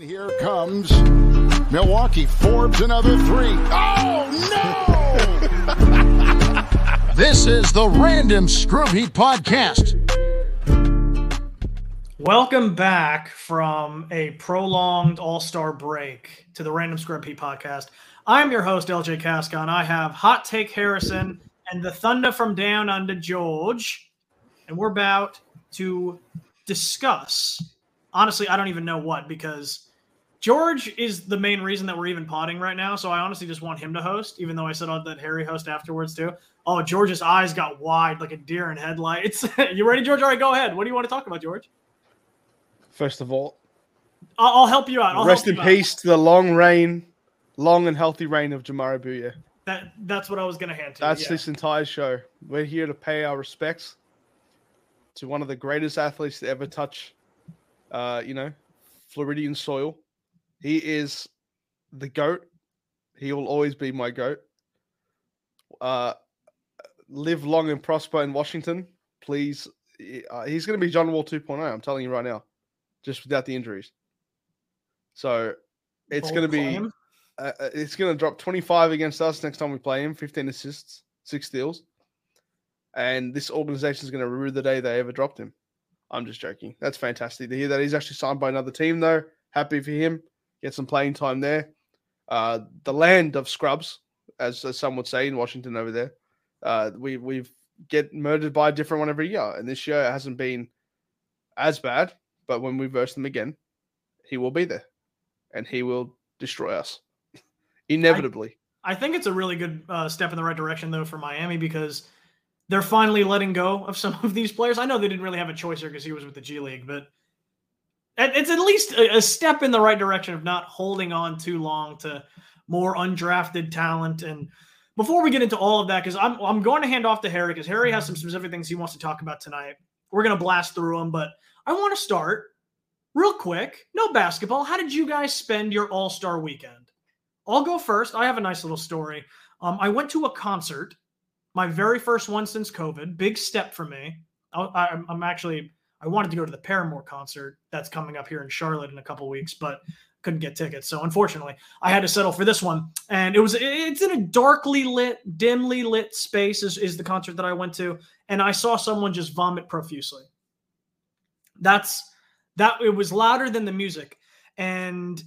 And here comes Milwaukee. Forbes, another three. Oh, no! This is the Random Screw Heat Podcast. Welcome back from a prolonged all-star break to the Random Screw Heat Podcast. I'm your host, LJ Cascon. I have Hot Take Harrison and the Thunder from Down Under, George. And we're about to discuss... Honestly, I don't even know what, because George is the main reason that we're even potting right now. So I honestly just want him to host, even though I said I'd let Harry host afterwards too. Oh, George's eyes got wide like a deer in headlights. You ready, George? All right, go ahead. What do you want to talk about, George? First of all, I'll help you out. Rest in peace to the long and healthy reign of Jamaari Bouye. That's what I was going to hand to. This entire show. We're here to pay our respects to one of the greatest athletes to ever touch Floridian soil. He is the GOAT. He will always be my GOAT. Live long and prosper in Washington, please. He's going to be John Wall 2.0. I'm telling you right now, just without the injuries. So it's going to be, it's going to drop 25 against us next time we play him. 15 assists, 6 steals, and this organization is going to rue the day they ever dropped him. I'm just joking. That's fantastic to hear that he's actually signed by another team, though. Happy for him. Get some playing time there. The land of scrubs, as some would say in Washington over there. We've get murdered by a different one every year, and this year it hasn't been as bad. But when we verse them again, he will be there, and he will destroy us inevitably. I think it's a really good step in the right direction, though, for Miami, because they're finally letting go of some of these players. I know they didn't really have a choice here because he was with the G League, but it's at least a step in the right direction of not holding on too long to more undrafted talent. And before we get into all of that, because I'm going to hand off to Harry because Harry has some specific things he wants to talk about tonight. We're going to blast through them, but I want to start real quick. No basketball. How did you guys spend your All-Star weekend? I'll go first. I have a nice little story. I went to a concert. My very first one since COVID, big step for me. I wanted to go to the Paramore concert that's coming up here in Charlotte in a couple weeks, but couldn't get tickets. So unfortunately I had to settle for this one. And it's in a darkly lit, dimly lit space is the concert that I went to. And I saw someone just vomit profusely. It was louder than the music. And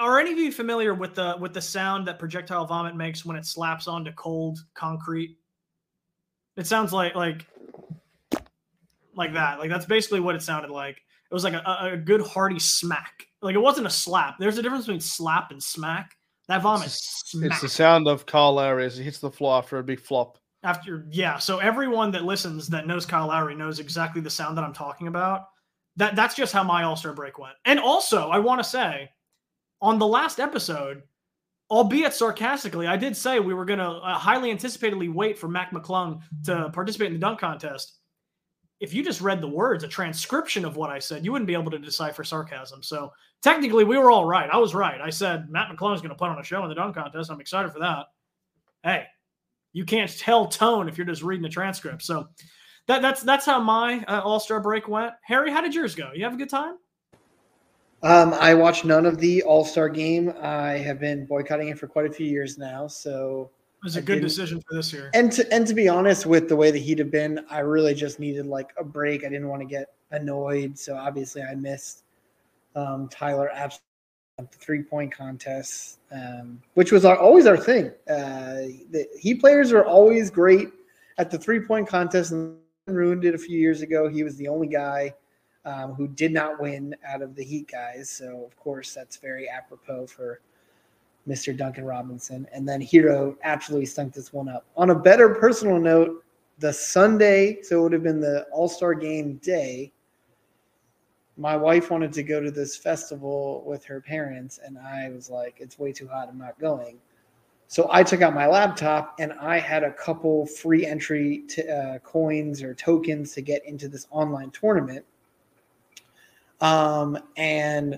are any of you familiar with the sound that projectile vomit makes when it slaps onto cold concrete? It sounds like that. Like, that's basically what it sounded like. It was like a good hearty smack. Like, it wasn't a slap. There's a difference between slap and smack. That vomit smack. It's the sound of Kyle Lowry as he hits the floor after a big flop. So everyone that listens that knows Kyle Lowry knows exactly the sound that I'm talking about. That's just how my All-Star break went. And also, I want to say, on the last episode, albeit sarcastically, I did say we were going to highly anticipatedly wait for Mac McClung to participate in the dunk contest. If you just read the words, a transcription of what I said, you wouldn't be able to decipher sarcasm. So technically, we were all right. I was right. I said, Matt McClellan's going to put on a show in the dunk contest. I'm excited for that. Hey, you can't tell tone if you're just reading the transcript. So that's how my All-Star break went. Harry, how did yours go? You have a good time? I watched none of the All-Star game. I have been boycotting it for quite a few years now. So it was a good decision for this year. And to be honest, with the way the Heat have been, I really just needed like a break. I didn't want to get annoyed. So obviously I missed Tyler Absol at the three-point contest, which was always our thing. The Heat players are always great at the three-point contest, and ruined it a few years ago. He was the only guy who did not win out of the Heat guys. So, of course, that's very apropos for Mr. Duncan Robinson. And then Hero absolutely stunk this one up. On a better personal note, the Sunday, so it would have been the All-Star game day, my wife wanted to go to this festival with her parents, and I was like, it's way too hot, I'm not going. So I took out my laptop, and I had a couple free entry coins or tokens to get into this online tournament. And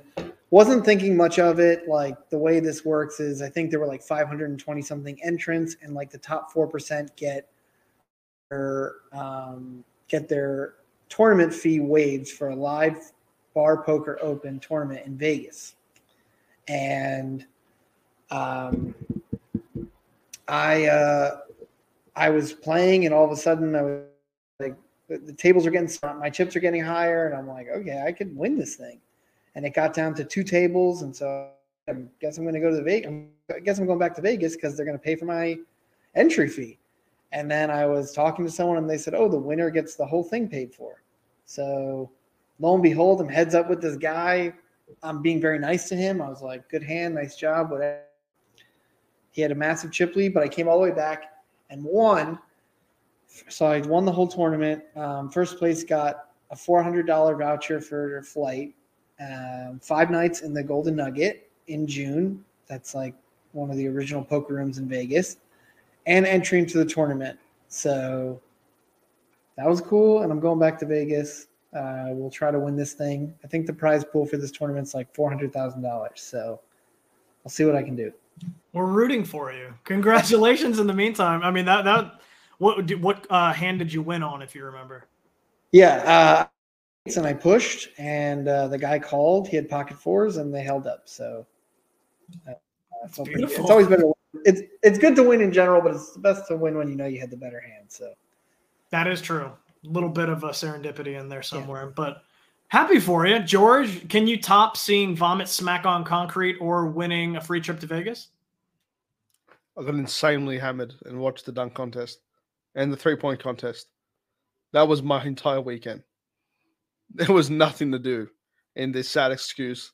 wasn't thinking much of it. Like, the way this works is I think there were like 520 something entrants, and like the top 4% get their tournament fee waived for a live bar poker open tournament in Vegas. And I was playing, and all of a sudden I was like, the tables are getting – my chips are getting higher, and I'm like, okay, I could win this thing. And it got down to 2 tables, and so I guess I'm going to go to Vegas. I guess I'm going back to Vegas because they're going to pay for my entry fee. And then I was talking to someone, and they said, oh, the winner gets the whole thing paid for. So lo and behold, I'm heads up with this guy. I'm being very nice to him. I was like, good hand, nice job, whatever. He had a massive chip lead, but I came all the way back and won. So I won the whole tournament. First place got a $400 voucher for flight, 5 nights in the Golden Nugget in June. That's like one of the original poker rooms in Vegas, and entry into the tournament. So that was cool. And I'm going back to Vegas. We'll try to win this thing. I think the prize pool for this tournament's like $400,000. So I'll see what I can do. We're rooting for you. Congratulations in the meantime. I mean, what hand did you win on, if you remember? Yeah, and I pushed, and the guy called. He had pocket fours, and they held up. So that's beautiful. It's always better. It's good to win in general, but it's best to win when you know you had the better hand. So that is true. A little bit of a serendipity in there somewhere, yeah. But happy for you, George. Can you top seeing vomit smack on concrete or winning a free trip to Vegas? I got insanely hammered and watched the dunk contest and the 3-point contest. That was my entire weekend. There was nothing to do in this sad excuse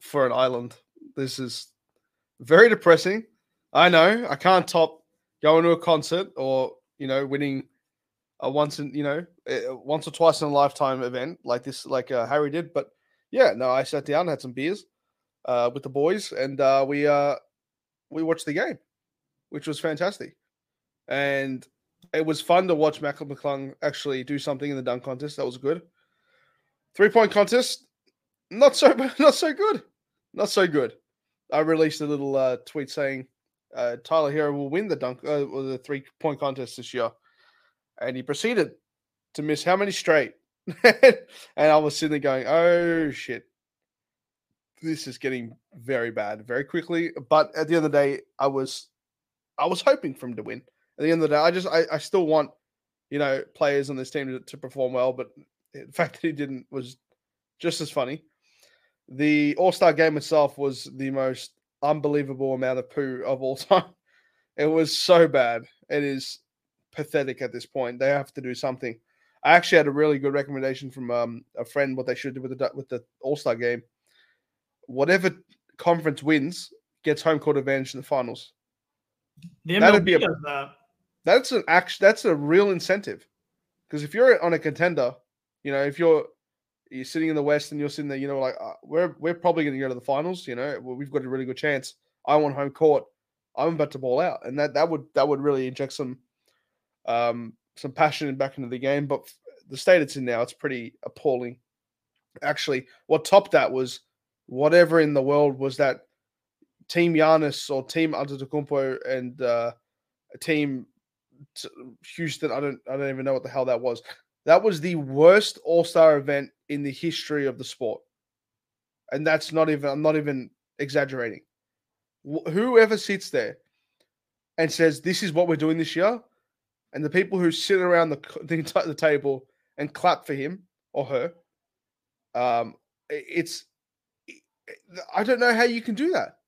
for an island. This is very depressing. I know I can't top going to a concert or, winning a once or twice in a lifetime event like this, like Harry did. But yeah, no, I sat down, had some beers with the boys, and we watched the game, which was fantastic. And it was fun to watch Mac McClung actually do something in the dunk contest. That was good. 3-point contest, not so good. I released a little tweet saying Tyler Hero will win the dunk or the 3-point contest this year, and he proceeded to miss how many straight. And I was sitting there going, "Oh shit, this is getting very bad very quickly." But at the end of the day, I was hoping for him to win. At the end of the day, I still want players on this team to perform well, but the fact that he didn't was just as funny. The All-Star game itself was the most unbelievable amount of poo of all time. It was so bad. It is pathetic at this point. They have to do something. I actually had a really good recommendation from a friend what they should do with the All-Star game. Whatever conference wins gets home court advantage in the finals. The MLB that'd be a, does that. That's a real incentive. Because if you're on a contender, if you're sitting in the West and you're sitting there, we're probably going to go to the finals. We've got a really good chance. I want home court. I'm about to ball out, and that would really inject some passion back into the game. But the state it's in now, it's pretty appalling. Actually, what topped that was whatever in the world was that Team Giannis or Team Antetokounmpo and Team Houston. I don't even know what the hell that was. That was the worst All-Star event in the history of the sport. And that's I'm not even exaggerating. Whoever sits there and says, this is what we're doing this year, and the people who sit around the table and clap for him or her, I don't know how you can do that.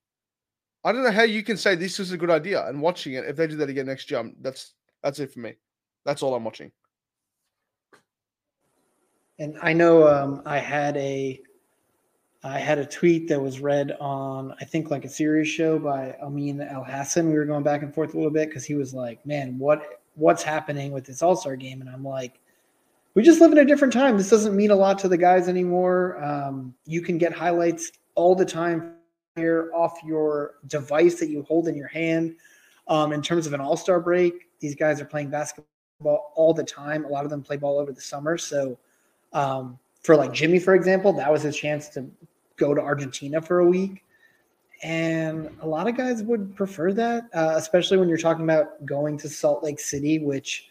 I don't know how you can say this is a good idea and watching it. If they do that again next year, that's it for me. That's all I'm watching. And I know I had a tweet that was read on, I think, like a serious show by Amin Al-Hassan. We were going back and forth a little bit because he was like, man, what's happening with this All-Star game? And I'm like, we just live in a different time. This doesn't mean a lot to the guys anymore. You can get highlights all the time here off your device that you hold in your hand. In terms of an All-Star break, these guys are playing basketball all the time. A lot of them play ball over the summer. So for like Jimmy, for example, that was his chance to go to Argentina for a week. And a lot of guys would prefer that, especially when you're talking about going to Salt Lake City, which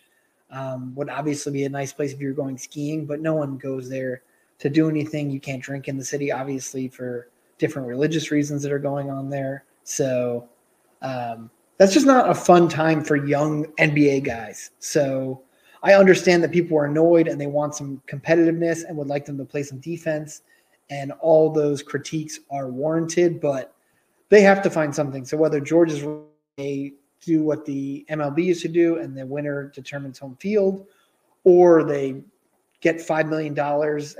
would obviously be a nice place if you're going skiing, but no one goes there to do anything. You can't drink in the city, obviously, for different religious reasons that are going on there. So that's just not a fun time for young NBA guys. So I understand that people are annoyed and they want some competitiveness and would like them to play some defense. And all those critiques are warranted, but they have to find something. So whether George is they do what the MLB used to do and the winner determines home field, or they get $5 million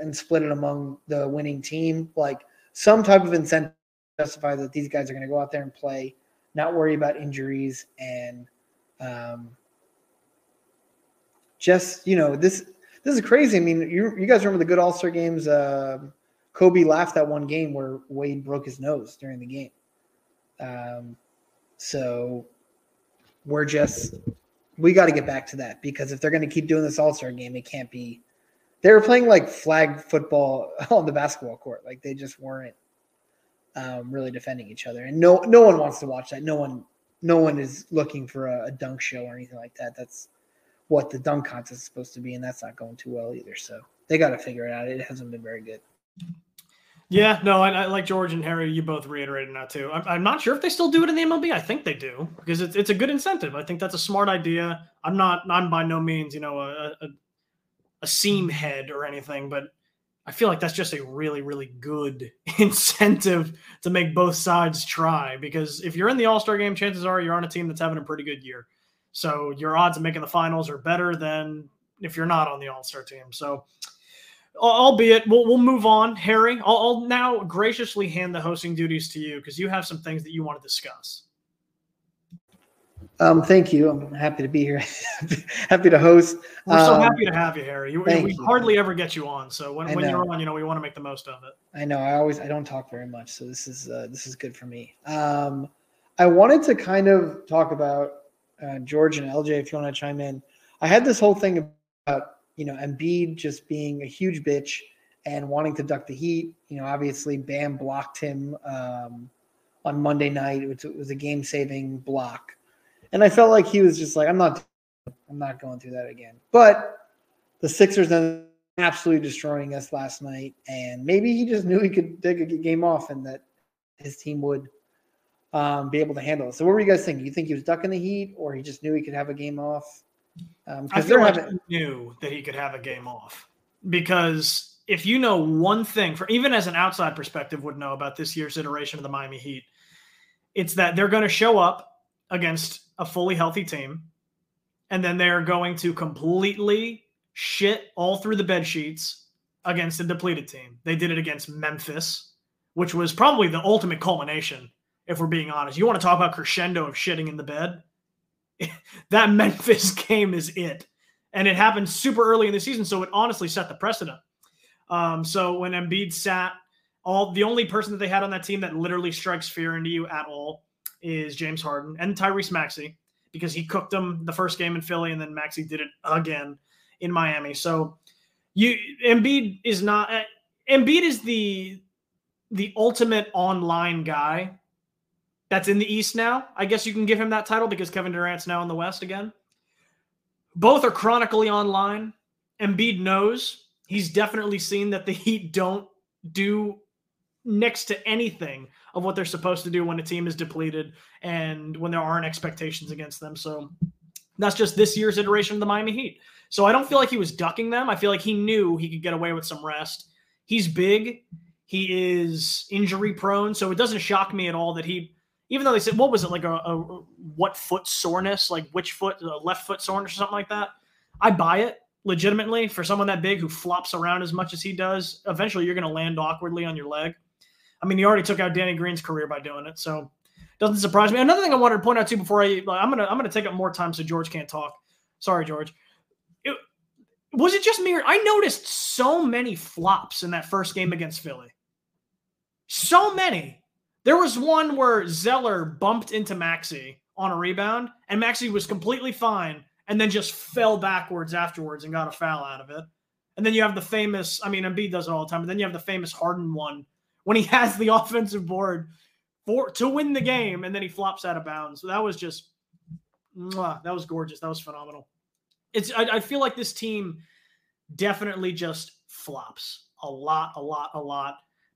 and split it among the winning team, like some type of incentive to justify that these guys are going to go out there and play, not worry about injuries, and just, you know, this is crazy. I mean, you guys remember the good All-Star games? Kobe laughed at one game where Wade broke his nose during the game. So we're just – we got to get back to that, because if they're going to keep doing this All-Star game, it can't be – they were playing like flag football on the basketball court. Like they just weren't really defending each other. And no one wants to watch that. No one is looking for a dunk show or anything like that. That's what the dunk contest is supposed to be, and that's not going too well either. So they got to figure it out. It hasn't been very good. Yeah, no, I like George and Harry, you both reiterated that too. I'm not sure if they still do it in the MLB. I think they do, because it's a good incentive. I think that's a smart idea. I'm by no means, you know, a seam head or anything, but I feel like that's just a really, really good incentive to make both sides try, because if you're in the All-Star game, chances are you're on a team that's having a pretty good year. So your odds of making the finals are better than if you're not on the All-Star team. So albeit, we'll move on. Harry, I'll now graciously hand the hosting duties to you, because you have some things that you want to discuss. Thank you. I'm happy to be here. Happy to host. We're so happy to have you, Harry. We hardly ever get you on, so when you're on, you know, we want to make the most of it. I know. I don't talk very much, so this is good for me. I wanted to kind of talk about George and LJ, if you want to chime in. I had this whole thing about, you know, Embiid just being a huge bitch and wanting to duck the Heat. You know, obviously Bam blocked him on Monday night. It was a game-saving block. And I felt like he was just like, I'm not going through that again. But the Sixers ended up absolutely destroying us last night. And maybe he just knew he could take a game off and that his team would be able to handle it. So what were you guys thinking? You think he was ducking the Heat, or he just knew he could have a game off? I feel like he knew that he could have a game off, because if you know one thing, for even as an outside perspective would know about this year's iteration of the Miami Heat, it's that they're going to show up against a fully healthy team, and then they're going to completely shit all through the bed sheets against a depleted team. They did it against Memphis, which was probably the ultimate culmination, if we're being honest. You want to talk about crescendo of shitting in the bed? That Memphis game is it. And it happened super early in the season, so it honestly set the precedent. So when Embiid sat, the only person that they had on that team that literally strikes fear into you at all is James Harden and Tyrese Maxey, because he cooked them the first game in Philly, and then Maxey did it again in Miami. So Embiid is the ultimate online guy that's in the East now. I guess you can give him that title, because Kevin Durant's now in the West again. Both are chronically online. Embiid knows. He's definitely seen that the Heat don't do next to anything of what they're supposed to do when a team is depleted and when there aren't expectations against them. So that's just this year's iteration of the Miami Heat. So I don't feel like he was ducking them. I feel like he knew he could get away with some rest. He's big. He is injury prone. So it doesn't shock me at all that he... Even though they said, what was it, like a what foot soreness, like which foot, left foot soreness or something like that. I buy it legitimately for someone that big who flops around as much as he does. Eventually, you're going to land awkwardly on your leg. I mean, he already took out Danny Green's career by doing it, so it doesn't surprise me. Another thing I wanted to point out, too, before I'm gonna take up more time so George can't talk. Sorry, George. Was it just me? I noticed so many flops in that first game against Philly. So many. There was one where Zeller bumped into Maxey on a rebound, and Maxey was completely fine and then just fell backwards afterwards and got a foul out of it. And then you have the famous, I mean, Embiid does it all the time, but then you have the famous Harden one when he has the offensive board to win the game, and then he flops out of bounds. So that was just, that was gorgeous. That was phenomenal. I feel like this team definitely just flops a lot.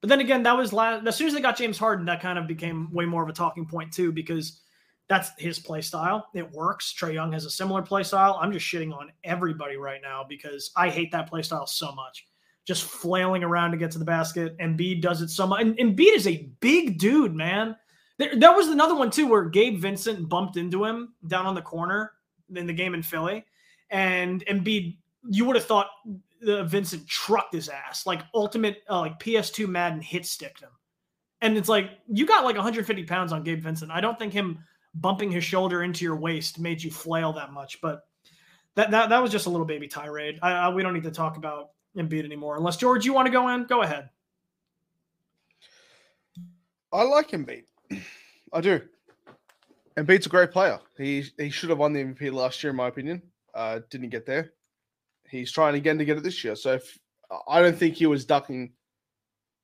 But then again, that was last. As soon as they got James Harden, that kind of became way more of a talking point too, because that's his play style. It works. Trae Young has a similar play style. I'm just shitting on everybody right now because I hate that play style so much. Just flailing around to get to the basket. Embiid does it so much. And Embiid is a big dude, man. There was another one too where Gabe Vincent bumped into him down on the corner in the game in Philly. And Embiid, you would have thought Vincent trucked his ass, like ultimate like PS2 Madden hit sticked him. And it's like, you got like 150 pounds on Gabe Vincent. I don't think him bumping his shoulder into your waist made you flail that much. But that was just a little baby tirade. We don't need to talk about Embiid anymore. Unless, George, you want to go in? Go ahead. I like Embiid. I do. Embiid's a great player. He should have won the MVP last year, in my opinion. Didn't get there. He's trying again to get it this year. So I don't think he was ducking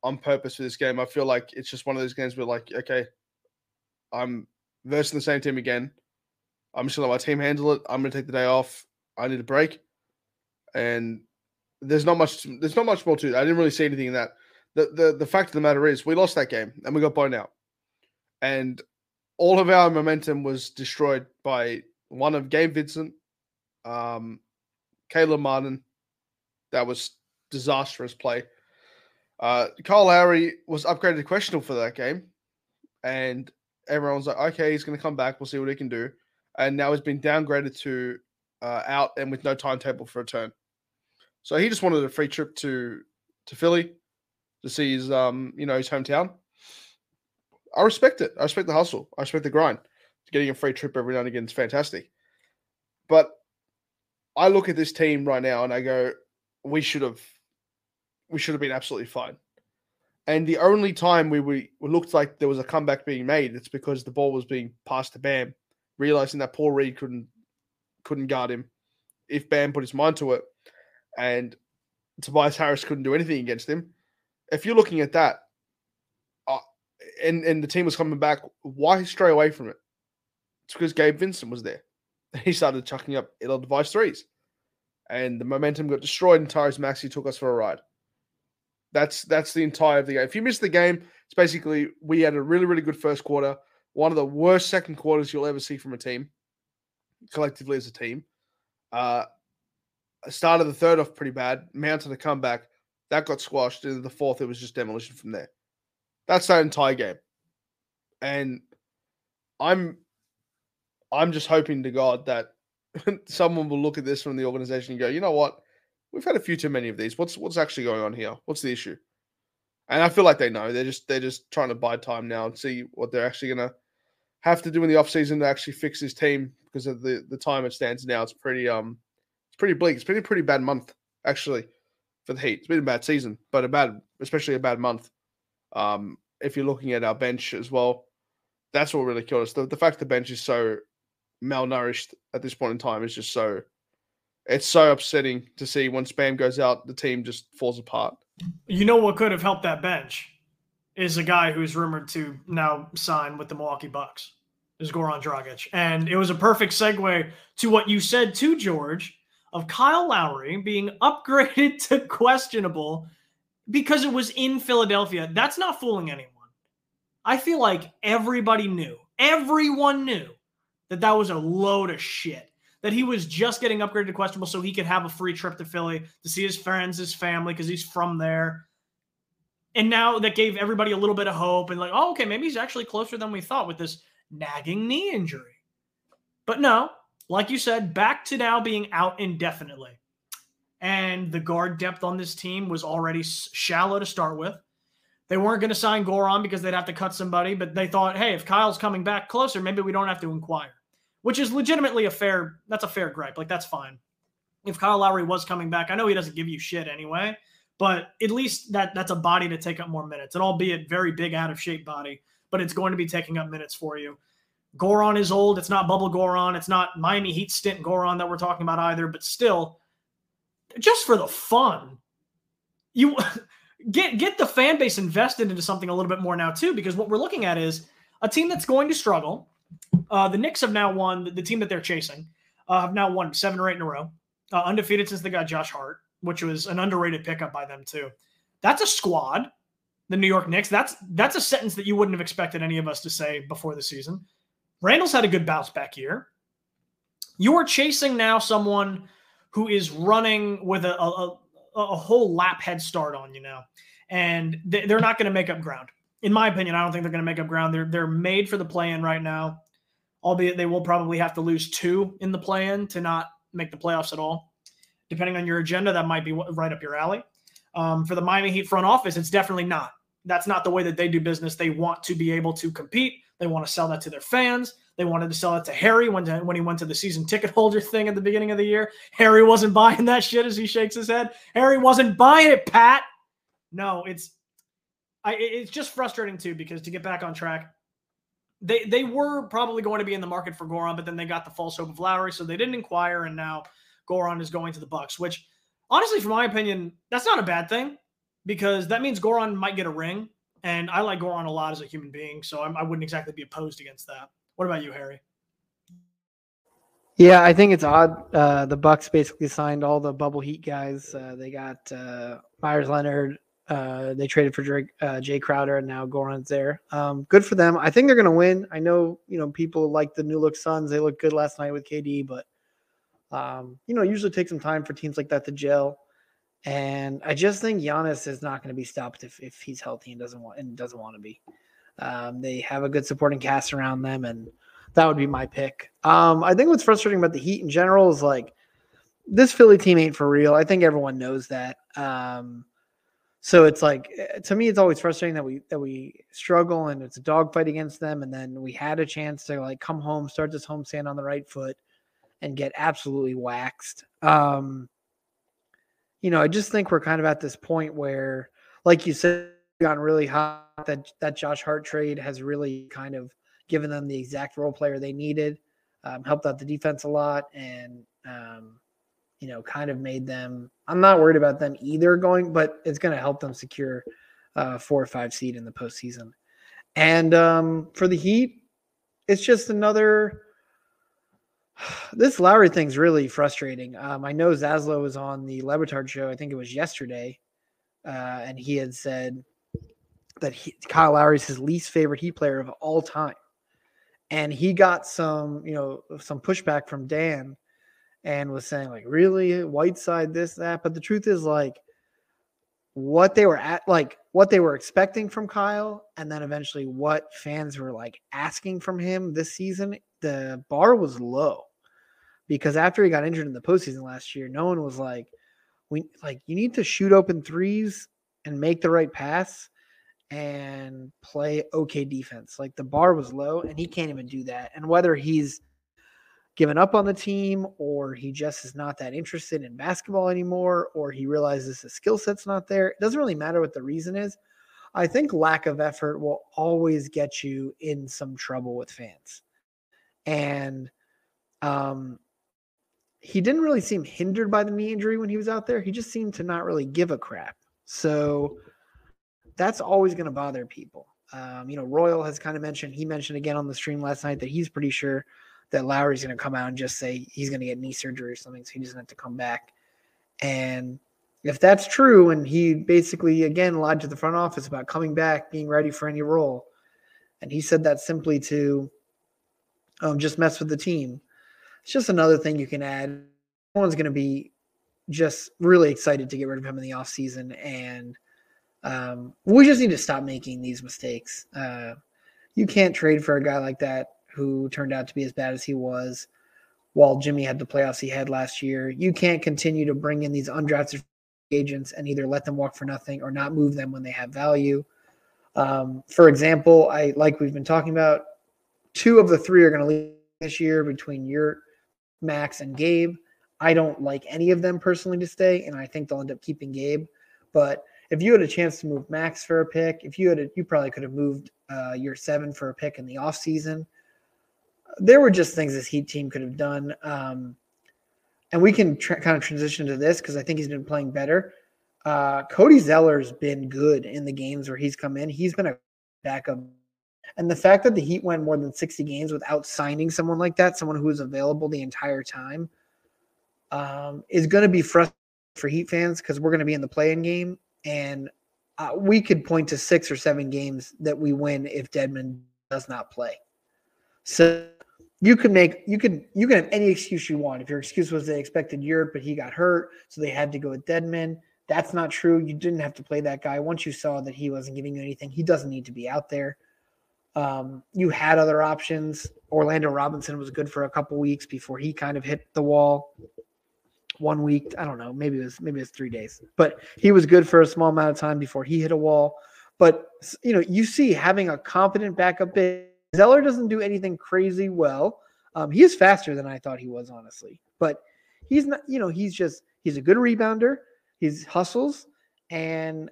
on purpose for this game. I feel like it's just one of those games where, like, okay, I'm versing the same team again. I'm just going to let my team handle it. I'm going to take the day off. I need a break. And there's not much more to it. I didn't really see anything in that. The fact of the matter is we lost that game and we got blown out. And all of our momentum was destroyed by one of Gabe Vincent, Caleb Martin. That was disastrous play. Kyle Lowry was upgraded to questionable for that game. And everyone was like, okay, he's going to come back. We'll see what he can do. And now he's been downgraded to out and with no timetable for a turn. So he just wanted a free trip to Philly to see his, his hometown. I respect it. I respect the hustle. I respect the grind. Getting a free trip every now and again is fantastic. But I look at this team right now and I go, we should have been absolutely fine. And the only time we looked like there was a comeback being made, it's because the ball was being passed to Bam, realizing that Paul Reed couldn't guard him if Bam put his mind to it. And Tobias Harris couldn't do anything against him. If you're looking at that, and the team was coming back, why stray away from it? It's because Gabe Vincent was there. He started chucking up ill-advised threes. And the momentum got destroyed, and Tyrese Maxey took us for a ride. That's the entire of the game. If you miss the game, it's basically we had a really, really good first quarter, one of the worst second quarters you'll ever see from a team, collectively as a team. Started the third off pretty bad, mounted a comeback. That got squashed. Into the fourth, it was just demolition from there. That's that entire game. And I'm just hoping to God that someone will look at this from the organization and go, you know what? We've had a few too many of these. What's actually going on here? What's the issue? And I feel like they know. They're just trying to buy time now and see what they're actually going to have to do in the offseason to actually fix this team, because of the time it stands now. It's pretty bleak. It's been a pretty bad month, actually, for the Heat. It's been a bad season, but especially a bad month. If you're looking at our bench as well, that's what really killed us. The fact the bench is so malnourished at this point in time is just so, it's so upsetting to see. Once Bam goes out, the team just falls apart. You know what could have helped that bench is a guy who's rumored to now sign with the Milwaukee Bucks, is Goran Dragic. And it was a perfect segue to what you said to George of Kyle Lowry being upgraded to questionable because it was in Philadelphia. That's not fooling anyone. I feel like everybody knew. Everyone knew that was a load of shit, that he was just getting upgraded to questionable so he could have a free trip to Philly to see his friends, his family, because he's from there. And now that gave everybody a little bit of hope and like, oh, okay, maybe he's actually closer than we thought with this nagging knee injury. But no, like you said, back to now being out indefinitely. And the guard depth on this team was already shallow to start with. They weren't going to sign Goran because they'd have to cut somebody, but they thought, hey, if Kyle's coming back closer, maybe we don't have to inquire, which is legitimately that's a fair gripe. Like, that's fine. If Kyle Lowry was coming back, I know he doesn't give you shit anyway, but at least that's a body to take up more minutes, and albeit very big, out-of-shape body, but it's going to be taking up minutes for you. Goran is old. It's not bubble Goran. It's not Miami Heat stint Goran that we're talking about either, but still, just for the fun, you get the fan base invested into something a little bit more now too, because what we're looking at is a team that's going to struggle. The Knicks have now won, the team that they're chasing, have now won 7 or 8 in a row, undefeated since they got Josh Hart, which was an underrated pickup by them too. That's a squad the New York Knicks. That's a sentence that you wouldn't have expected any of us to say before the season. Randall's had a good bounce back year. You are chasing now someone who is running with a whole lap head start on you now, and they're not going to make up ground. In my opinion, I don't think they're going to make up ground. They're made for the play-in right now, albeit they will probably have to lose two in the play-in to not make the playoffs at all. Depending on your agenda, that might be right up your alley. For the Miami Heat front office, it's definitely not. That's not the way that they do business. They want to be able to compete. They want to sell that to their fans. They wanted to sell that to Harry when he went to the season ticket holder thing at the beginning of the year. Harry wasn't buying that shit, as he shakes his head. Harry wasn't buying it, Pat. No, it's just frustrating, too, because to get back on track, they were probably going to be in the market for Goran, but then they got the false hope of Lowry, so they didn't inquire, and now Goran is going to the Bucks, which, honestly, from my opinion, that's not a bad thing, because that means Goran might get a ring, and I like Goran a lot as a human being, so I wouldn't exactly be opposed against that. What about you, Harry? Yeah, I think it's odd. The Bucks basically signed all the bubble Heat guys. They got Myers Leonard. They traded for Jay Crowder, and now Goran's there. Good for them. I think they're going to win. I know, people like the new look Suns. They looked good last night with KD, but it usually takes some time for teams like that to gel. And I just think Giannis is not going to be stopped if he's healthy and doesn't want to be. They have a good supporting cast around them, and that would be my pick. I think what's frustrating about the Heat in general is like this Philly team ain't for real. I think everyone knows that. So it's like, to me, it's always frustrating that we struggle and it's a dogfight against them. And then we had a chance to like come home, start this homestand on the right foot and get absolutely waxed. I just think we're kind of at this point where, like you said, gotten really hot. That Josh Hart trade has really kind of given them the exact role player they needed, helped out the defense a lot, and kind of made them. I'm not worried about them either going, but it's going to help them secure 4 or 5 seed in the postseason. And for the Heat, it's just another. This Lowry thing's really frustrating. I know Zaslow was on the Lebertard show. I think it was yesterday, and he had said that Kyle Lowry is his least favorite Heat player of all time. And he got some pushback from Dan and was saying like, really, Whiteside, this, that. But the truth is like what they were expecting from Kyle. And then eventually what fans were like asking from him this season, the bar was low because after he got injured in the postseason last year, no one was like, you need to shoot open threes and make the right pass and play okay defense. Like the bar was low and he can't even do that. And whether he's given up on the team or he just is not that interested in basketball anymore, or he realizes his skill set's not there, it doesn't really matter what the reason is. I think lack of effort will always get you in some trouble with fans. And he didn't really seem hindered by the knee injury when he was out there. He just seemed to not really give a crap. So that's always going to bother people. Royal has kind of mentioned again on the stream last night that he's pretty sure that Lowry's going to come out and just say he's going to get knee surgery or something, so he doesn't have to come back. And if that's true, and he basically, again, lied to the front office about coming back, being ready for any role, and he said that simply to just mess with the team, it's just another thing you can add. Everyone's going to be just really excited to get rid of him in the offseason, and we just need to stop making these mistakes. You can't trade for a guy like that who turned out to be as bad as he was while Jimmy had the playoffs he had last year. You can't continue to bring in these undrafted agents and either let them walk for nothing or not move them when they have value. For example, like we've been talking about, 2 of the 3 are going to leave this year between Max and Gabe. I don't like any of them personally to stay, and I think they'll end up keeping Gabe. But if you had a chance to move Max for a pick, you probably could have moved your 7 for a pick in the offseason. There were just things this Heat team could have done. And we can kind of transition to this because I think he's been playing better. Cody Zeller's been good in the games where he's come in. He's been a backup. And the fact that the Heat went more than 60 games without signing someone like that, someone who was available the entire time, is going to be frustrating for Heat fans because we're going to be in the play-in game. And we could point to 6 or 7 games that we win if Dedmon does not play. So you can have any excuse you want. If your excuse was they expected Europe, but he got hurt, so they had to go with Dedmon. That's not true. You didn't have to play that guy. Once you saw that he wasn't giving you anything, he doesn't need to be out there. You had other options. Orlando Robinson was good for a couple weeks before he kind of hit the wall. 1 week, I don't know, maybe it was 3 days, but he was good for a small amount of time before he hit a wall. But you know, you see having a competent backup big. Zeller doesn't do anything crazy well. He is faster than I thought he was, honestly. But he's not, you know, he's a good rebounder. He hustles, and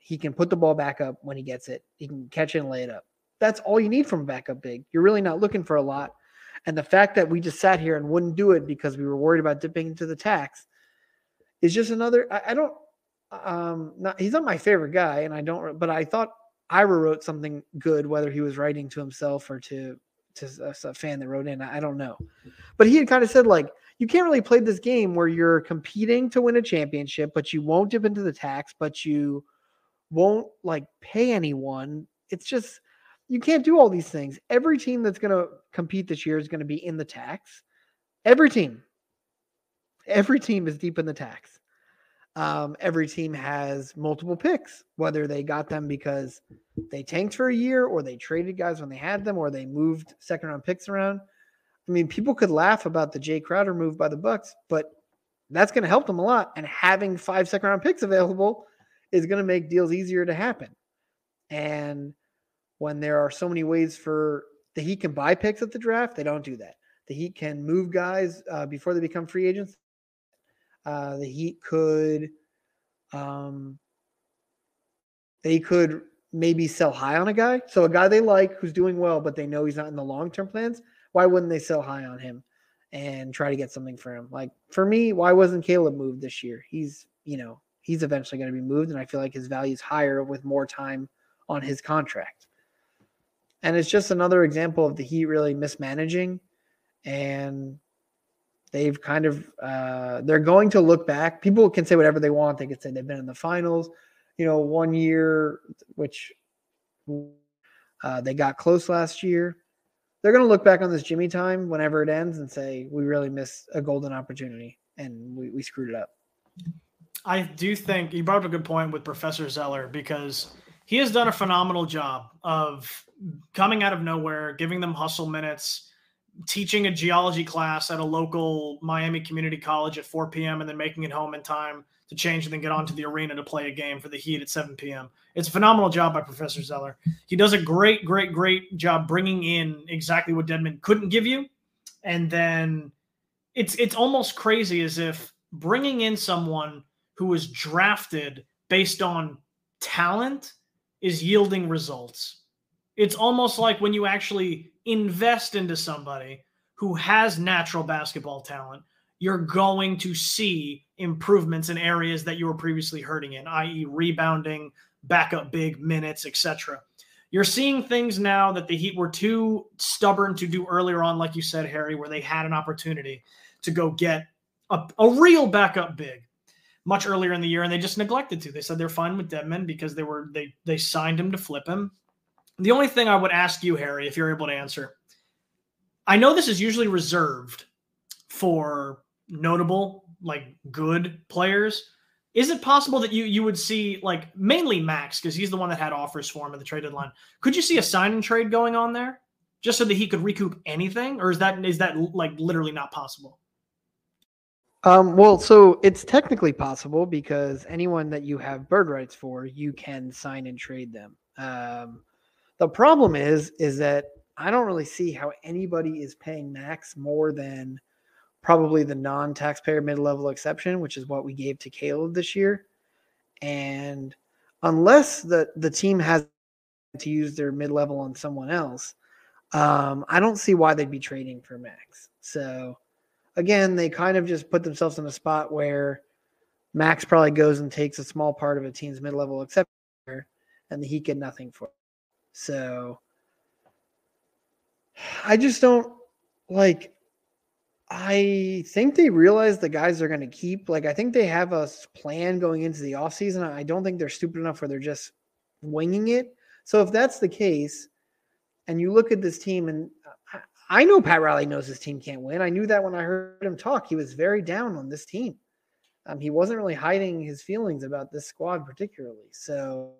he can put the ball back up when he gets it. He can catch it and lay it up. That's all you need from a backup big. You're really not looking for a lot. And the fact that we just sat here and wouldn't do it because we were worried about dipping into the tax is just another. He's not my favorite guy, and I don't. But I thought Ira wrote something good, whether he was writing to himself or to a fan that wrote in. I don't know, but he had kind of said like, you can't really play this game where you're competing to win a championship, but you won't dip into the tax, but you won't like pay anyone. It's just. You can't do all these things. Every team that's going to compete this year is going to be in the tax. Every team is deep in the tax. Every team has multiple picks, whether they got them because they tanked for a year or they traded guys when they had them or they moved second-round picks around. I mean, people could laugh about the Jay Crowder move by the Bucks, but that's going to help them a lot, and having 5 second-round picks available is going to make deals easier to happen. And when there are so many ways for the Heat can buy picks at the draft, they don't do that. The Heat can move guys before they become free agents. The Heat could, they could maybe sell high on a guy. So a guy they like who's doing well, but they know he's not in the long-term plans. Why wouldn't they sell high on him and try to get something for him? Like for me, why wasn't Caleb moved this year? He's eventually going to be moved. And I feel like his value is higher with more time on his contract. And it's just another example of the Heat really mismanaging, and they've kind of they're going to look back. People can say whatever they want. They could say they've been in the finals, you know, 1 year, which they got close last year. They're going to look back on this Jimmy time whenever it ends and say, we really missed a golden opportunity and we screwed it up. I do think you brought up a good point with Professor Zeller, because he has done a phenomenal job of coming out of nowhere, giving them hustle minutes, teaching a geology class at a local Miami community college at 4 p.m. and then making it home in time to change and then get onto the arena to play a game for the Heat at 7 p.m. It's a phenomenal job by Professor Zeller. He does a great, great, great job bringing in exactly what Dedmon couldn't give you. And then it's almost crazy as if bringing in someone who was drafted based on talent is yielding results. It's almost like when you actually invest into somebody who has natural basketball talent, you're going to see improvements in areas that you were previously hurting in, i.e. rebounding, backup big, minutes, etc. You're seeing things now that the Heat were too stubborn to do earlier on, like you said, Harry, where they had an opportunity to go get a real backup big much earlier in the year, and they just neglected to. They said they're fine with Dedmon because they signed him to flip him. The only thing I would ask you, Harry, if you're able to answer, I know this is usually reserved for notable, like good players. Is it possible that you would see, like, mainly Max, because he's the one that had offers for him at the trade deadline? Could you see a sign and trade going on there just so that he could recoup anything, or is that like literally not possible? Well, so it's technically possible because anyone that you have bird rights for, you can sign and trade them. The problem is that I don't really see how anybody is paying Max more than probably the non-taxpayer mid-level exception, which is what we gave to Caleb this year. And unless the team has to use their mid-level on someone else, I don't see why they'd be trading for Max. So again, they kind of just put themselves in a spot where Max probably goes and takes a small part of a team's mid-level exception, and the Heat get nothing for it. So I just don't like. I think they realize the guys they're going to keep. Like, I think they have a plan going into the offseason. I don't think they're stupid enough where they're just winging it. So if that's the case, and you look at this team, and I know Pat Riley knows this team can't win. I knew that when I heard him talk. He was very down on this team. He wasn't really hiding his feelings about this squad particularly. So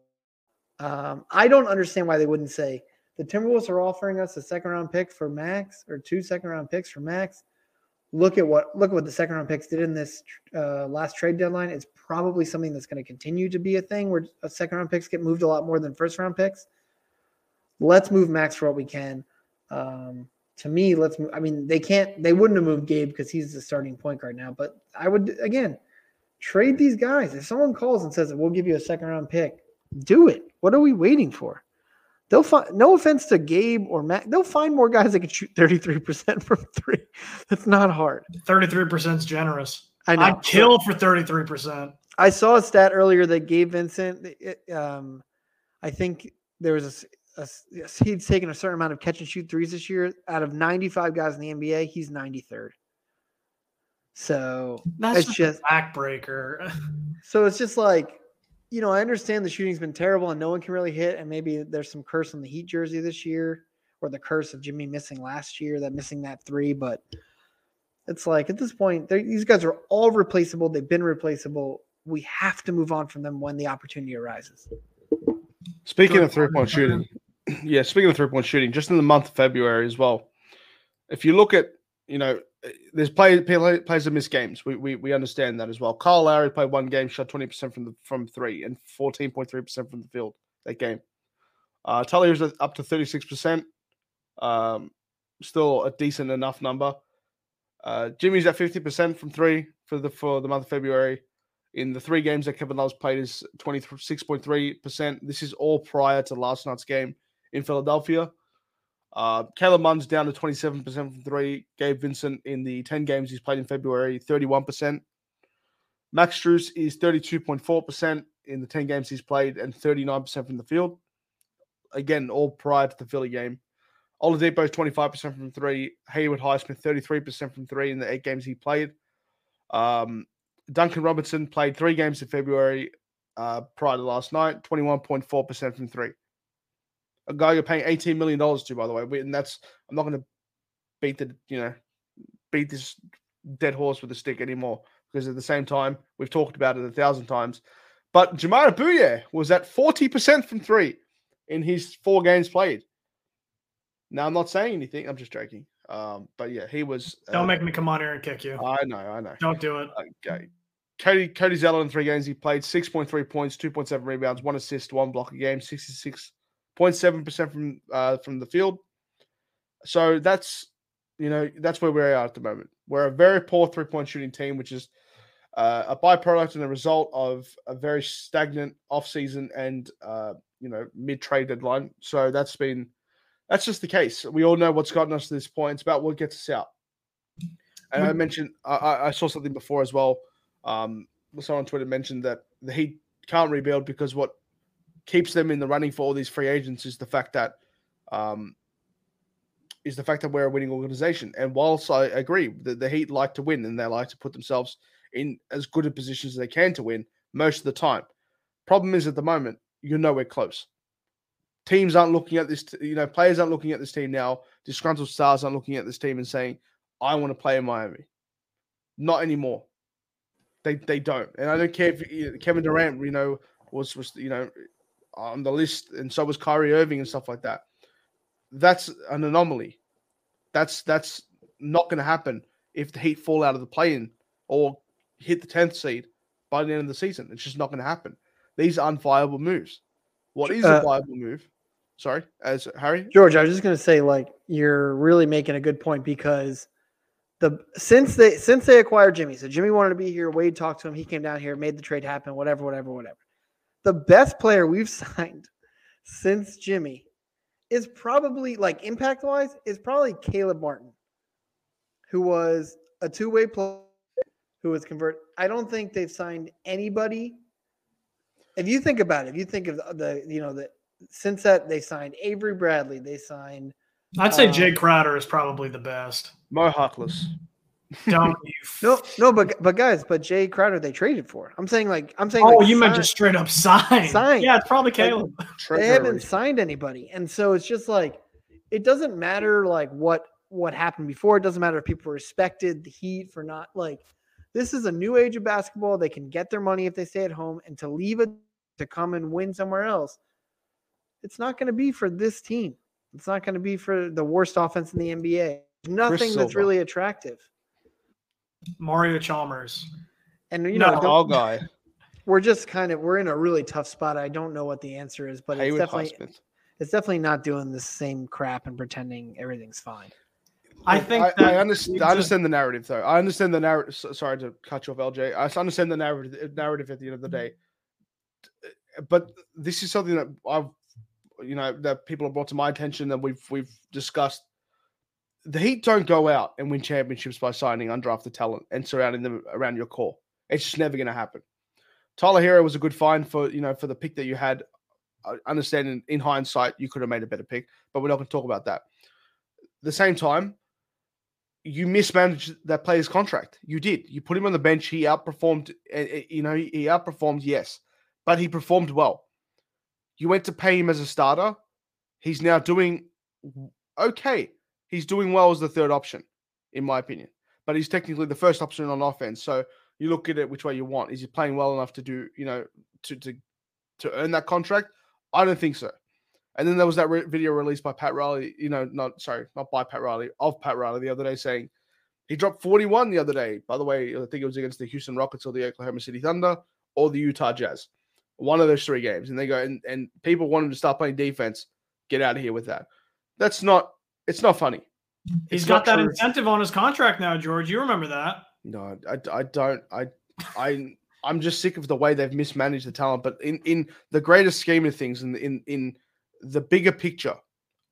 I don't understand why they wouldn't say, the Timberwolves are offering us a second-round pick for Max, or 2 second-round picks for Max. Look at what the second-round picks did in this last trade deadline. It's probably something that's going to continue to be a thing where second-round picks get moved a lot more than first-round picks. Let's move Max for what we can. To me, let's move, I mean, they wouldn't have moved Gabe because he's the starting point guard now. But I would, again, trade these guys. If someone calls and says, we'll give you a second-round pick, do it. What are we waiting for? They'll find, no offense to Gabe or Matt, they'll find more guys that can shoot 33% from three. That's not hard. 33% is generous. I know. I'd kill for 33%. I saw a stat earlier that Gabe Vincent, I think there was he's taken a certain amount of catch and shoot threes this year. Out of 95 guys in the NBA, he's 93rd. So that's just a backbreaker. So it's just like, you know, I understand the shooting's been terrible and no one can really hit, and maybe there's some curse on the Heat jersey this year, or the curse of Jimmy missing last year, missing that three. But it's like, at this point, these guys are all replaceable. They've been replaceable. We have to move on from them when the opportunity arises. Speaking of three-point shooting, just in the month of February as well, if you look at, you know, there's players that miss games. We understand that as well. Kyle Lowry played one game, shot 20% from three and 14.3% from the field that game. Tyler Hero was up to 36%. Still a decent enough number. Jimmy's at 50% from three for the month of February. In the three games that Kevin Love's played is 26.3%. This is all prior to last night's game in Philadelphia. Caleb Martin's down to 27% from three. Gabe Vincent, in the 10 games he's played in February, 31%. Max Strus is 32.4% in the 10 games he's played and 39% from the field. Again, all prior to the Philly game. Oladipo is 25% from three. Hayward Highsmith, 33% from three in the 8 games he played. Duncan Robinson played 3 games in February prior to last night, 21.4% from three. A guy you're paying $18 million to, by the way. I'm not going to beat this dead horse with a stick anymore, because at the same time, we've talked about it 1,000 times. But Jamaal Bouye was at 40% from three in his 4 games played. Now, I'm not saying anything. I'm just joking. But yeah, he was. Don't make me come on here and kick you. I know. Don't do it. Okay. Cody Zeller, in 3 games he played, 6.3 points, 2.7 rebounds, 1 assist, 1 block a game, 66.7% from the field. So that's where we are at the moment. We're a very poor three-point shooting team, which is a byproduct and a result of a very stagnant offseason and mid-trade deadline. So that's just the case. We all know what's gotten us to this point. It's about what gets us out. And I mentioned I saw something before as well. Someone on Twitter mentioned that the Heat can't rebuild because what keeps them in the running for all these free agents is the fact that we're a winning organization. And whilst I agree that the Heat like to win and they like to put themselves in as good a position as they can to win most of the time, problem is at the moment, you're nowhere close. Teams aren't looking at this, players aren't looking at this team now. Disgruntled stars aren't looking at this team and saying, I want to play in Miami. Not anymore. They don't. And I don't care if Kevin Durant, was on the list, and so was Kyrie Irving and stuff like that. That's an anomaly. That's not going to happen if the Heat fall out of the play-in or hit the 10th seed by the end of the season. It's just not going to happen. These are unviable moves. What is a viable move? Sorry, as Harry? George, I was just going to say, you're really making a good point, because since they acquired Jimmy, so Jimmy wanted to be here, Wade talked to him, he came down here, made the trade happen, whatever. The best player we've signed since Jimmy is probably, impact-wise, is probably Caleb Martin, who was a two-way player who was converted. I don't think they've signed anybody. If you think about it, since that they signed Avery Bradley, I'd say Jay Crowder is probably the best. Mohawkless. Don't you? No, but guys, but Jay Crowder they traded for. I'm saying. Oh, like you meant just straight up sign. Yeah, it's probably Caleb. Like, they haven't signed anybody, and so it's just like it doesn't matter like what happened before. It doesn't matter if people respected the Heat for not like. This is a new age of basketball. They can get their money if they stay at home, and to leave it to come and win somewhere else, it's not going to be for this team. It's not going to be for the worst offense in the NBA. Nothing that's really attractive. Mario Chalmers. And, you know, all guy. We're just we're in a really tough spot. I don't know what the answer is, but it's definitely not doing the same crap and pretending everything's fine. I understand the narrative, though. I understand the narrative. Sorry to cut you off, LJ. I understand the narrative at the end of the day. But this is something that that people have brought to my attention that we've discussed. The Heat don't go out and win championships by signing undrafted talent and surrounding them around your core. It's just never going to happen. Tyler Hero was a good find for the pick that you had. I understand in hindsight you could have made a better pick, but we're not going to talk about that. At the same time, you mismanaged that player's contract. You did. You put him on the bench. He outperformed. He outperformed. Yes, but he performed well. You went to pay him as a starter. He's now doing okay. He's doing well as the third option, in my opinion. But he's technically the first option on offense. So you look at it which way you want. Is he playing well enough to do, to earn that contract? I don't think so. And then there was that video released by Pat Riley, of Pat Riley the other day saying he dropped 41 the other day. By the way, I think it was against the Houston Rockets or the Oklahoma City Thunder or the Utah Jazz. One of those three games. And they go, and people want him to start playing defense. Get out of here with that. That's not, it's not funny. He's got that incentive on his contract now, George. You remember that. No, I don't. I'm just sick of the way they've mismanaged the talent. But in the greater scheme of things, in the bigger picture,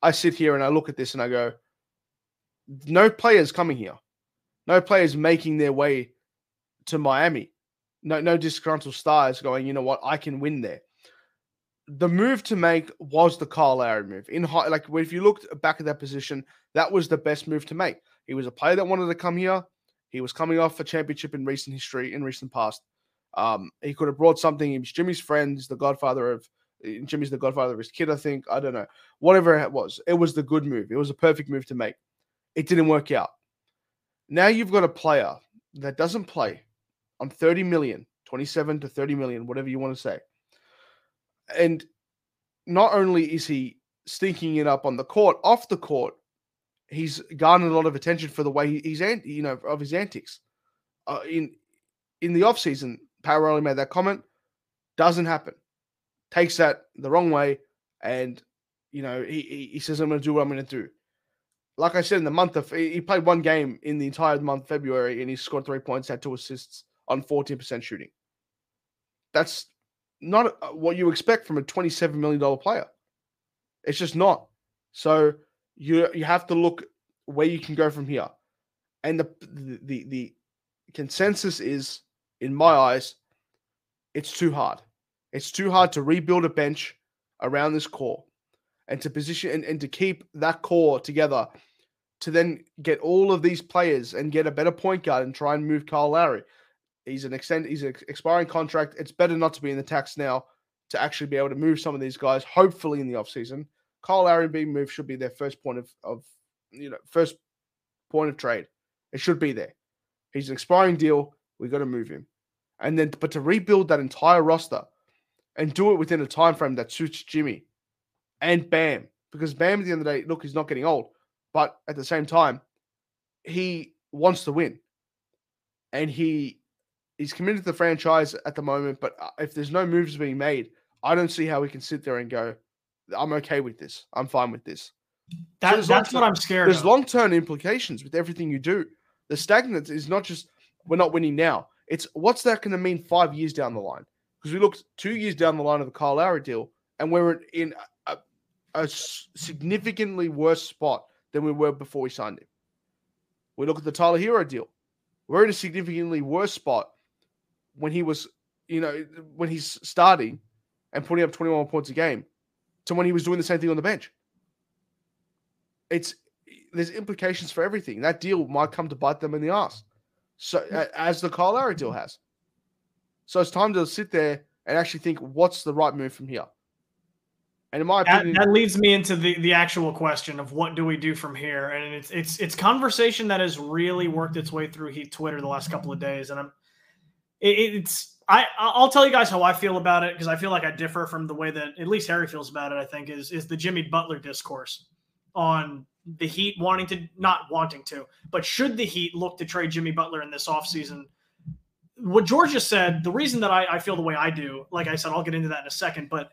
I sit here and I look at this and I go, no players coming here. No players making their way to Miami. No disgruntled stars going, you know what, I can win there. The move to make was the Kyle Lowry move. If you looked back at that position, that was the best move to make. He was a player that wanted to come here. He was coming off a championship in recent history, in recent past. He could have brought something. He was Jimmy's friend. Jimmy's the godfather of his kid, I think. I don't know. Whatever it was. It was the good move. It was a perfect move to make. It didn't work out. Now you've got a player that doesn't play on 30 million, 27 to 30 million, whatever you want to say. And not only is he stinking it up on the court, off the court, he's garnered a lot of attention for the way of his antics. In the offseason, Pat Riley made that comment. Doesn't happen. Takes that the wrong way, and he says, "I'm going to do what I'm going to do." Like I said, in the month of he played one game in the entire month of February, and he scored 3 points, had 2 assists on 14% shooting. That's not what you expect from a $27 million player. It's just not. So you have to look where you can go from here. And the consensus is, in my eyes, it's too hard. It's too hard to rebuild a bench around this core and to position and to keep that core together to then get all of these players and get a better point guard and try and move Kyle Lowry. He's an expiring contract. It's better not to be in the tax now to actually be able to move some of these guys, hopefully in the offseason. Kyle Lowry being moved should be their first point of trade. It should be there. He's an expiring deal. We got to move him. And then, but to rebuild that entire roster and do it within a time frame that suits Jimmy and Bam, because Bam at the end of the day, look, he's not getting old, but at the same time, he wants to win. And he's committed to the franchise at the moment, but if there's no moves being made, I don't see how we can sit there and go, I'm okay with this. I'm fine with this. That's what I'm scared of. There's long-term implications with everything you do. The stagnance is not just, we're not winning now. It's what's that going to mean 5 years down the line? Because we looked 2 years down the line of the Kyle Lowry deal, and we're in a significantly worse spot than we were before we signed him. We look at the Tyler Hero deal. We're in a significantly worse spot when he was, when he's starting and putting up 21 points a game to when he was doing the same thing on the bench. There's implications for everything. That deal might come to bite them in the ass. So as the Kyle Lowry deal has. So it's time to sit there and actually think what's the right move from here. And in my opinion, that leads me into the actual question of what do we do from here? And it's conversation that has really worked its way through Heat Twitter the last couple of days. And I'll tell you guys how I feel about it, because I feel like I differ from the way that at least Harry feels about it, I think, is the Jimmy Butler discourse on the Heat not wanting to, but should the Heat look to trade Jimmy Butler in this offseason? What George just said, the reason that I feel the way I do, like I said, I'll get into that in a second, but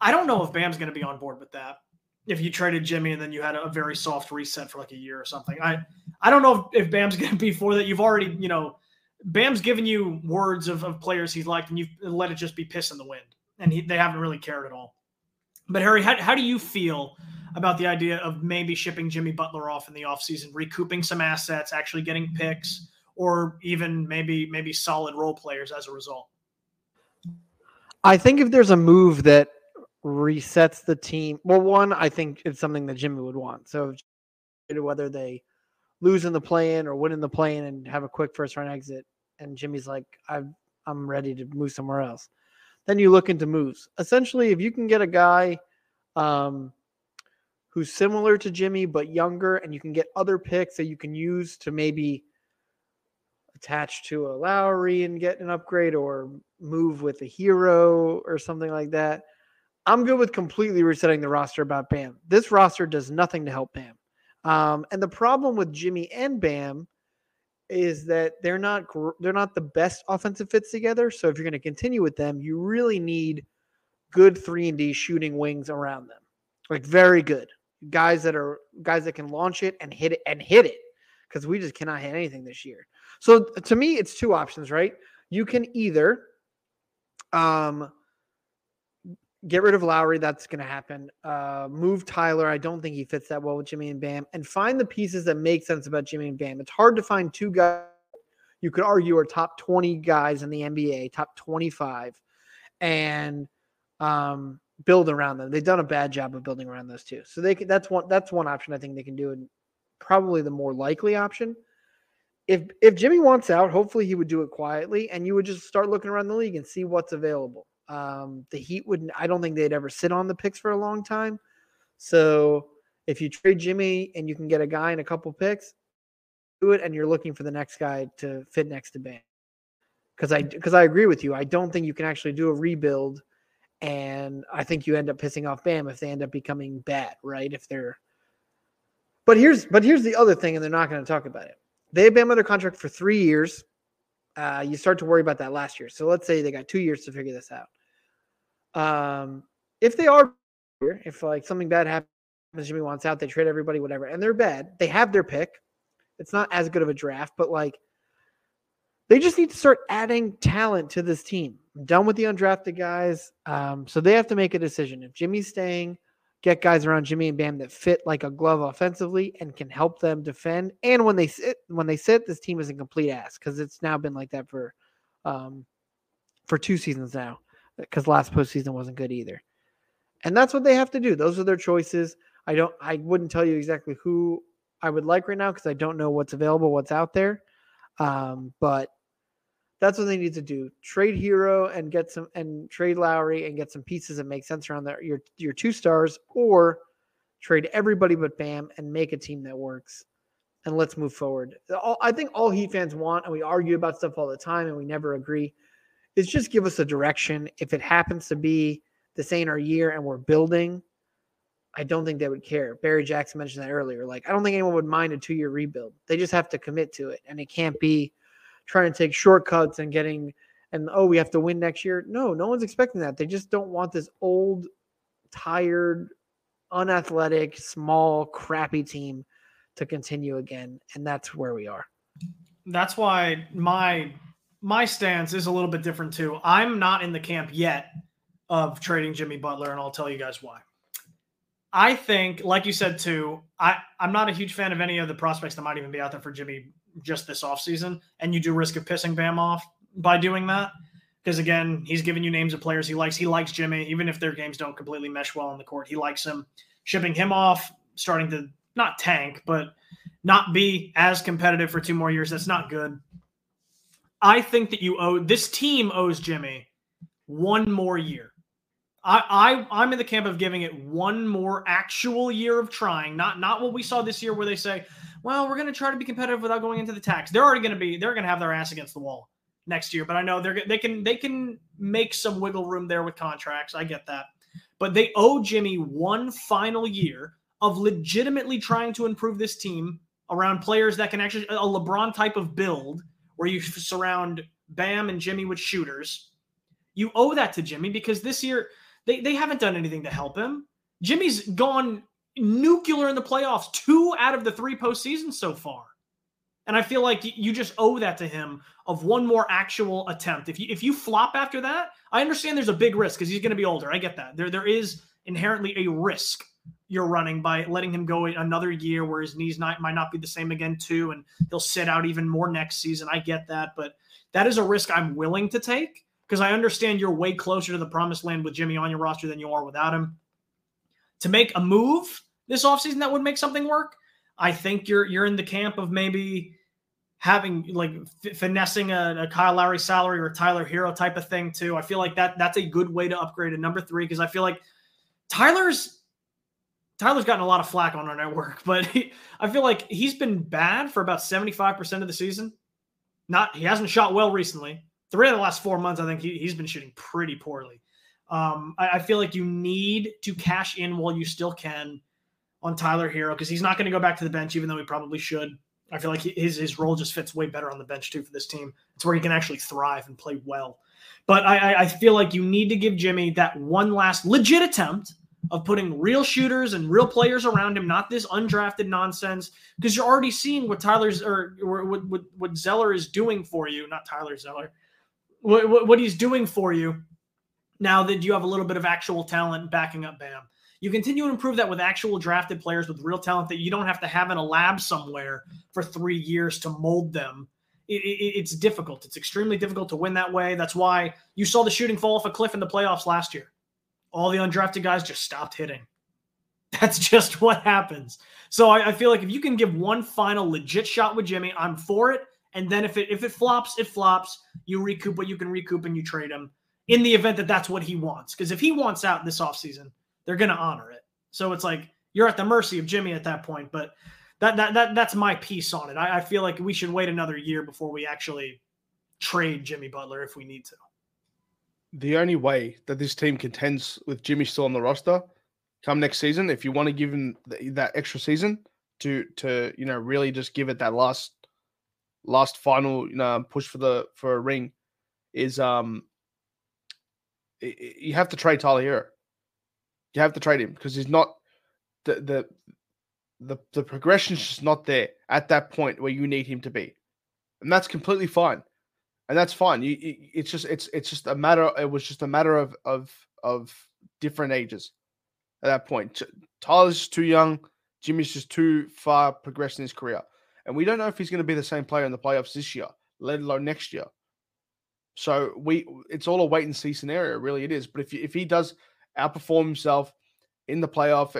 I don't know if Bam's going to be on board with that. If you traded Jimmy and then you had a very soft reset for like a year or something. I don't know if Bam's going to be for that. You've already, you know, Bam's given you words of players he's liked, and you've let it just be piss in the wind, and they haven't really cared at all. But Harry, how do you feel about the idea of maybe shipping Jimmy Butler off in the offseason, recouping some assets, actually getting picks, or even maybe solid role players as a result? I think if there's a move that resets the team, well, one, I think it's something that Jimmy would want. So whether they lose in the play-in or win in the play-in and have a quick first-round exit, and Jimmy's like, I'm ready to move somewhere else. Then you look into moves. Essentially, if you can get a guy who's similar to Jimmy but younger, and you can get other picks that you can use to maybe attach to a Lowry and get an upgrade or move with a Hero or something like that, I'm good with completely resetting the roster about Bam. This roster does nothing to help Bam. And the problem with Jimmy and Bam is that they're not the best offensive fits together. So if you're going to continue with them, you really need good 3-and-D shooting wings around them, like very good guys that can launch it and hit it, because we just cannot hit anything this year. So to me, it's two options, right? You can either get rid of Lowry. That's going to happen. Move Tyler. I don't think he fits that well with Jimmy and Bam. And find the pieces that make sense about Jimmy and Bam. It's hard to find two guys you could argue are top 20 guys in the NBA, top 25, and build around them. They've done a bad job of building around those two. So that's one option I think they can do, and probably the more likely option. If Jimmy wants out, hopefully he would do it quietly, and you would just start looking around the league and see what's available. The Heat wouldn't, I don't think they'd ever sit on the picks for a long time. So if you trade Jimmy and you can get a guy and a couple picks, do it. And you're looking for the next guy to fit next to Bam. Cause I agree with you. I don't think you can actually do a rebuild. And I think you end up pissing off Bam if they end up becoming bad, right? But here's the other thing, and they're not going to talk about it. They have Bam under contract for 3 years. You start to worry about that last year. So let's say they got 2 years to figure this out. If like something bad happens, Jimmy wants out, they trade everybody, whatever, and they're bad. They have their pick. It's not as good of a draft, but like they just need to start adding talent to this team. I'm done with the undrafted guys. So they have to make a decision. If Jimmy's staying, get guys around Jimmy and Bam that fit like a glove offensively and can help them defend. And when they sit, this team is a complete ass, because it's now been like that for 2 seasons now, because last postseason wasn't good either. And that's what they have to do. Those are their choices. I wouldn't tell you exactly who I would like right now, because I don't know what's available, what's out there. But that's what they need to do. Trade Hero and trade Lowry and get some pieces that make sense around your two stars, or trade everybody but Bam and make a team that works. And let's move forward. I think all Heat fans want, and we argue about stuff all the time and we never agree, is just give us a direction. If it happens to be this ain't our year and we're building, I don't think they would care. Barry Jackson mentioned that earlier. Like, I don't think anyone would mind a 2-year rebuild. They just have to commit to it. And it can't be trying to take shortcuts and we have to win next year. No one's expecting that. They just don't want this old, tired, unathletic, small, crappy team to continue again. And that's where we are. That's why my stance is a little bit different too. I'm not in the camp yet of trading Jimmy Butler, and I'll tell you guys why. I think, like you said too, I'm not a huge fan of any of the prospects that might even be out there for Jimmy just this offseason, and you do risk of pissing Bam off by doing that, because, again, he's giving you names of players he likes. He likes Jimmy, even if their games don't completely mesh well on the court. He likes him. Shipping him off, starting to not tank, but not be as competitive for two more years. That's not good. I think that you owe – this team owes Jimmy one more year. I'm in the camp of giving it one more actual year of trying, not what we saw this year where they say, well, we're going to try to be competitive without going into the tax. They're already going to be – they're going to have their ass against the wall next year. But I know they can make some wiggle room there with contracts. I get that. But they owe Jimmy one final year of legitimately trying to improve this team around players that can actually – a LeBron type of build where you surround Bam and Jimmy with shooters. You owe that to Jimmy because this year they haven't done anything to help him. Jimmy's gone nuclear in the playoffs, 2 out of the 3 postseasons so far. And I feel like you just owe that to him of one more actual attempt. If you flop after that, I understand there's a big risk because he's going to be older. I get that. There is inherently a risk you're running by letting him go another year where his knees might not be the same again too, and he'll sit out even more next season. I get that, but that is a risk I'm willing to take because I understand you're way closer to the promised land with Jimmy on your roster than you are without him. To make a move this offseason that would make something work, I think you're in the camp of maybe having like finessing a Kyle Lowry salary or Tyler Hero type of thing too. I feel like that's a good way to upgrade at number 3 because I feel like Tyler's gotten a lot of flack on our network, but I feel like he's been bad for about 75% of the season. He hasn't shot well recently. 3 of the last 4 months, I think he's been shooting pretty poorly. I feel like you need to cash in while you still can on Tyler Hero because he's not going to go back to the bench, even though he probably should. I feel like his role just fits way better on the bench too for this team. It's where he can actually thrive and play well. But I feel like you need to give Jimmy that one last legit attempt of putting real shooters and real players around him, not this undrafted nonsense, because you're already seeing what what Zeller is doing for you, not Tyler Zeller, what he's doing for you now that you have a little bit of actual talent backing up Bam. You continue to improve that with actual drafted players with real talent that you don't have to have in a lab somewhere for 3 years to mold them. It's difficult. It's extremely difficult to win that way. That's why you saw the shooting fall off a cliff in the playoffs last year. All the undrafted guys just stopped hitting. That's just what happens. So I feel like if you can give one final legit shot with Jimmy, I'm for it. And then if it flops, it flops. You recoup what you can recoup and you trade him in the event that that's what he wants. Because if he wants out this offseason, they're going to honor it. So it's like you're at the mercy of Jimmy at that point. But that's my piece on it. I feel like we should wait another year before we actually trade Jimmy Butler if we need to. The only way that this team contends with Jimmy still on the roster come next season, if you want to give him that extra season to really just give it that last final push for a ring, is you have to trade Tyler Hero. You have to trade him because he's not the progression's just not there at that point where you need him to be, and that's completely fine. And that's fine. It was just a matter of different ages at that point. Tyler's just too young. Jimmy's just too far progressed in his career. And we don't know if he's going to be the same player in the playoffs this year, let alone next year. So it's all a wait and see scenario, really it is. But if he does outperform himself in the playoff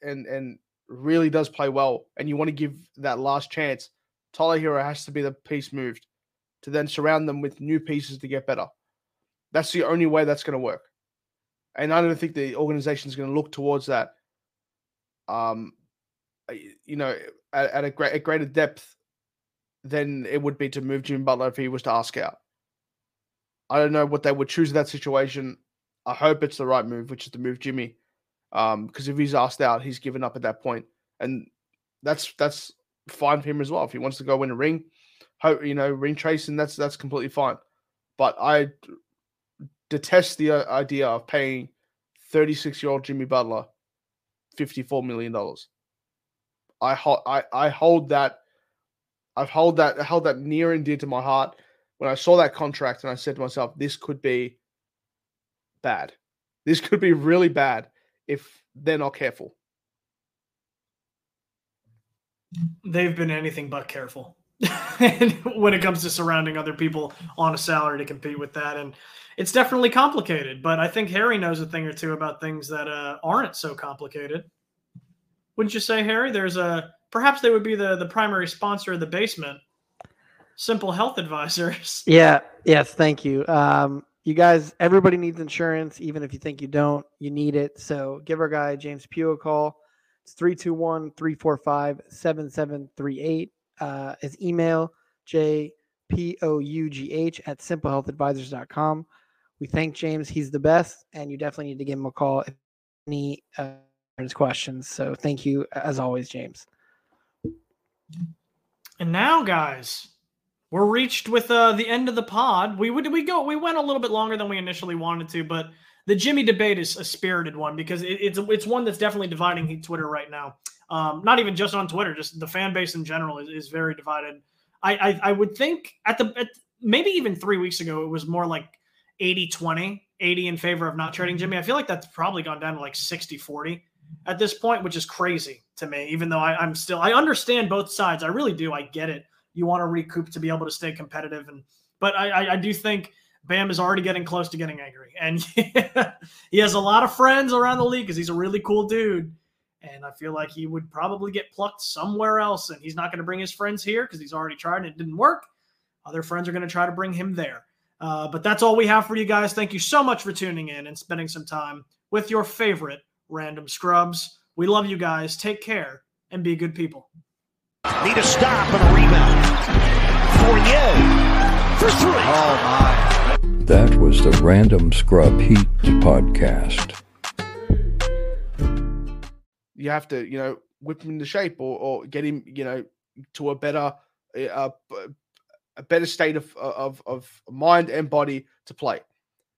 and really does play well, and you want to give that last chance, Tyler Hero has to be the piece moved to then surround them with new pieces to get better. That's the only way that's going to work. And I don't think the organization is going to look towards that, at greater depth than it would be to move Jimmy Butler if he was to ask out. I don't know what they would choose in that situation. I hope it's the right move, which is to move Jimmy. Because if he's asked out, he's given up at that point. And that's fine for him as well. If he wants to go win a ring, ring tracing, that's completely fine. But I detest the idea of paying 36-year-old Jimmy Butler $54 million. I held that near and dear to my heart when I saw that contract, and I said to myself, this could be bad. This could be really bad if they're not careful. They've been anything but careful. And when it comes to surrounding other people on a salary to compete with that. And it's definitely complicated, but I think Harry knows a thing or two about things that aren't so complicated. Wouldn't you say, Harry? There's a perhaps they would be the primary sponsor of the basement. Simple Health Advisors. Yeah. Yes. Thank you. You guys, everybody needs insurance. Even if you think you don't, you need it. So give our guy, James Pugh, a call. It's 321-345-7738. His email, jpough@simplehealthadvisors.com. We thank James. He's the best. And you definitely need to give him a call if any questions. So thank you, as always, James. And now, guys, we're reached with the end of the pod. We went a little bit longer than we initially wanted to, but the Jimmy debate is a spirited one because it's one that's definitely dividing Heat Twitter right now. Not even just on Twitter, just the fan base in general is very divided. I would think at maybe even 3 weeks ago, it was more like 80-20, 80 in favor of not trading Jimmy. I feel like that's probably gone down to like 60-40 at this point, which is crazy to me, even though I understand both sides. I really do. I get it. You want to recoup to be able to stay competitive. But I do think Bam is already getting close to getting angry. And he has a lot of friends around the league because he's a really cool dude. And I feel like he would probably get plucked somewhere else. And he's not going to bring his friends here because he's already tried and it didn't work. Other friends are going to try to bring him there. But that's all we have for you guys. Thank you so much for tuning in and spending some time with your favorite random scrubs. We love you guys. Take care and be good people. Need a stop and a rebound. Fournier for three. Oh, my. That was the Random Scrub Heat podcast. You have to, whip him into shape or get him, to a better state of mind and body to play.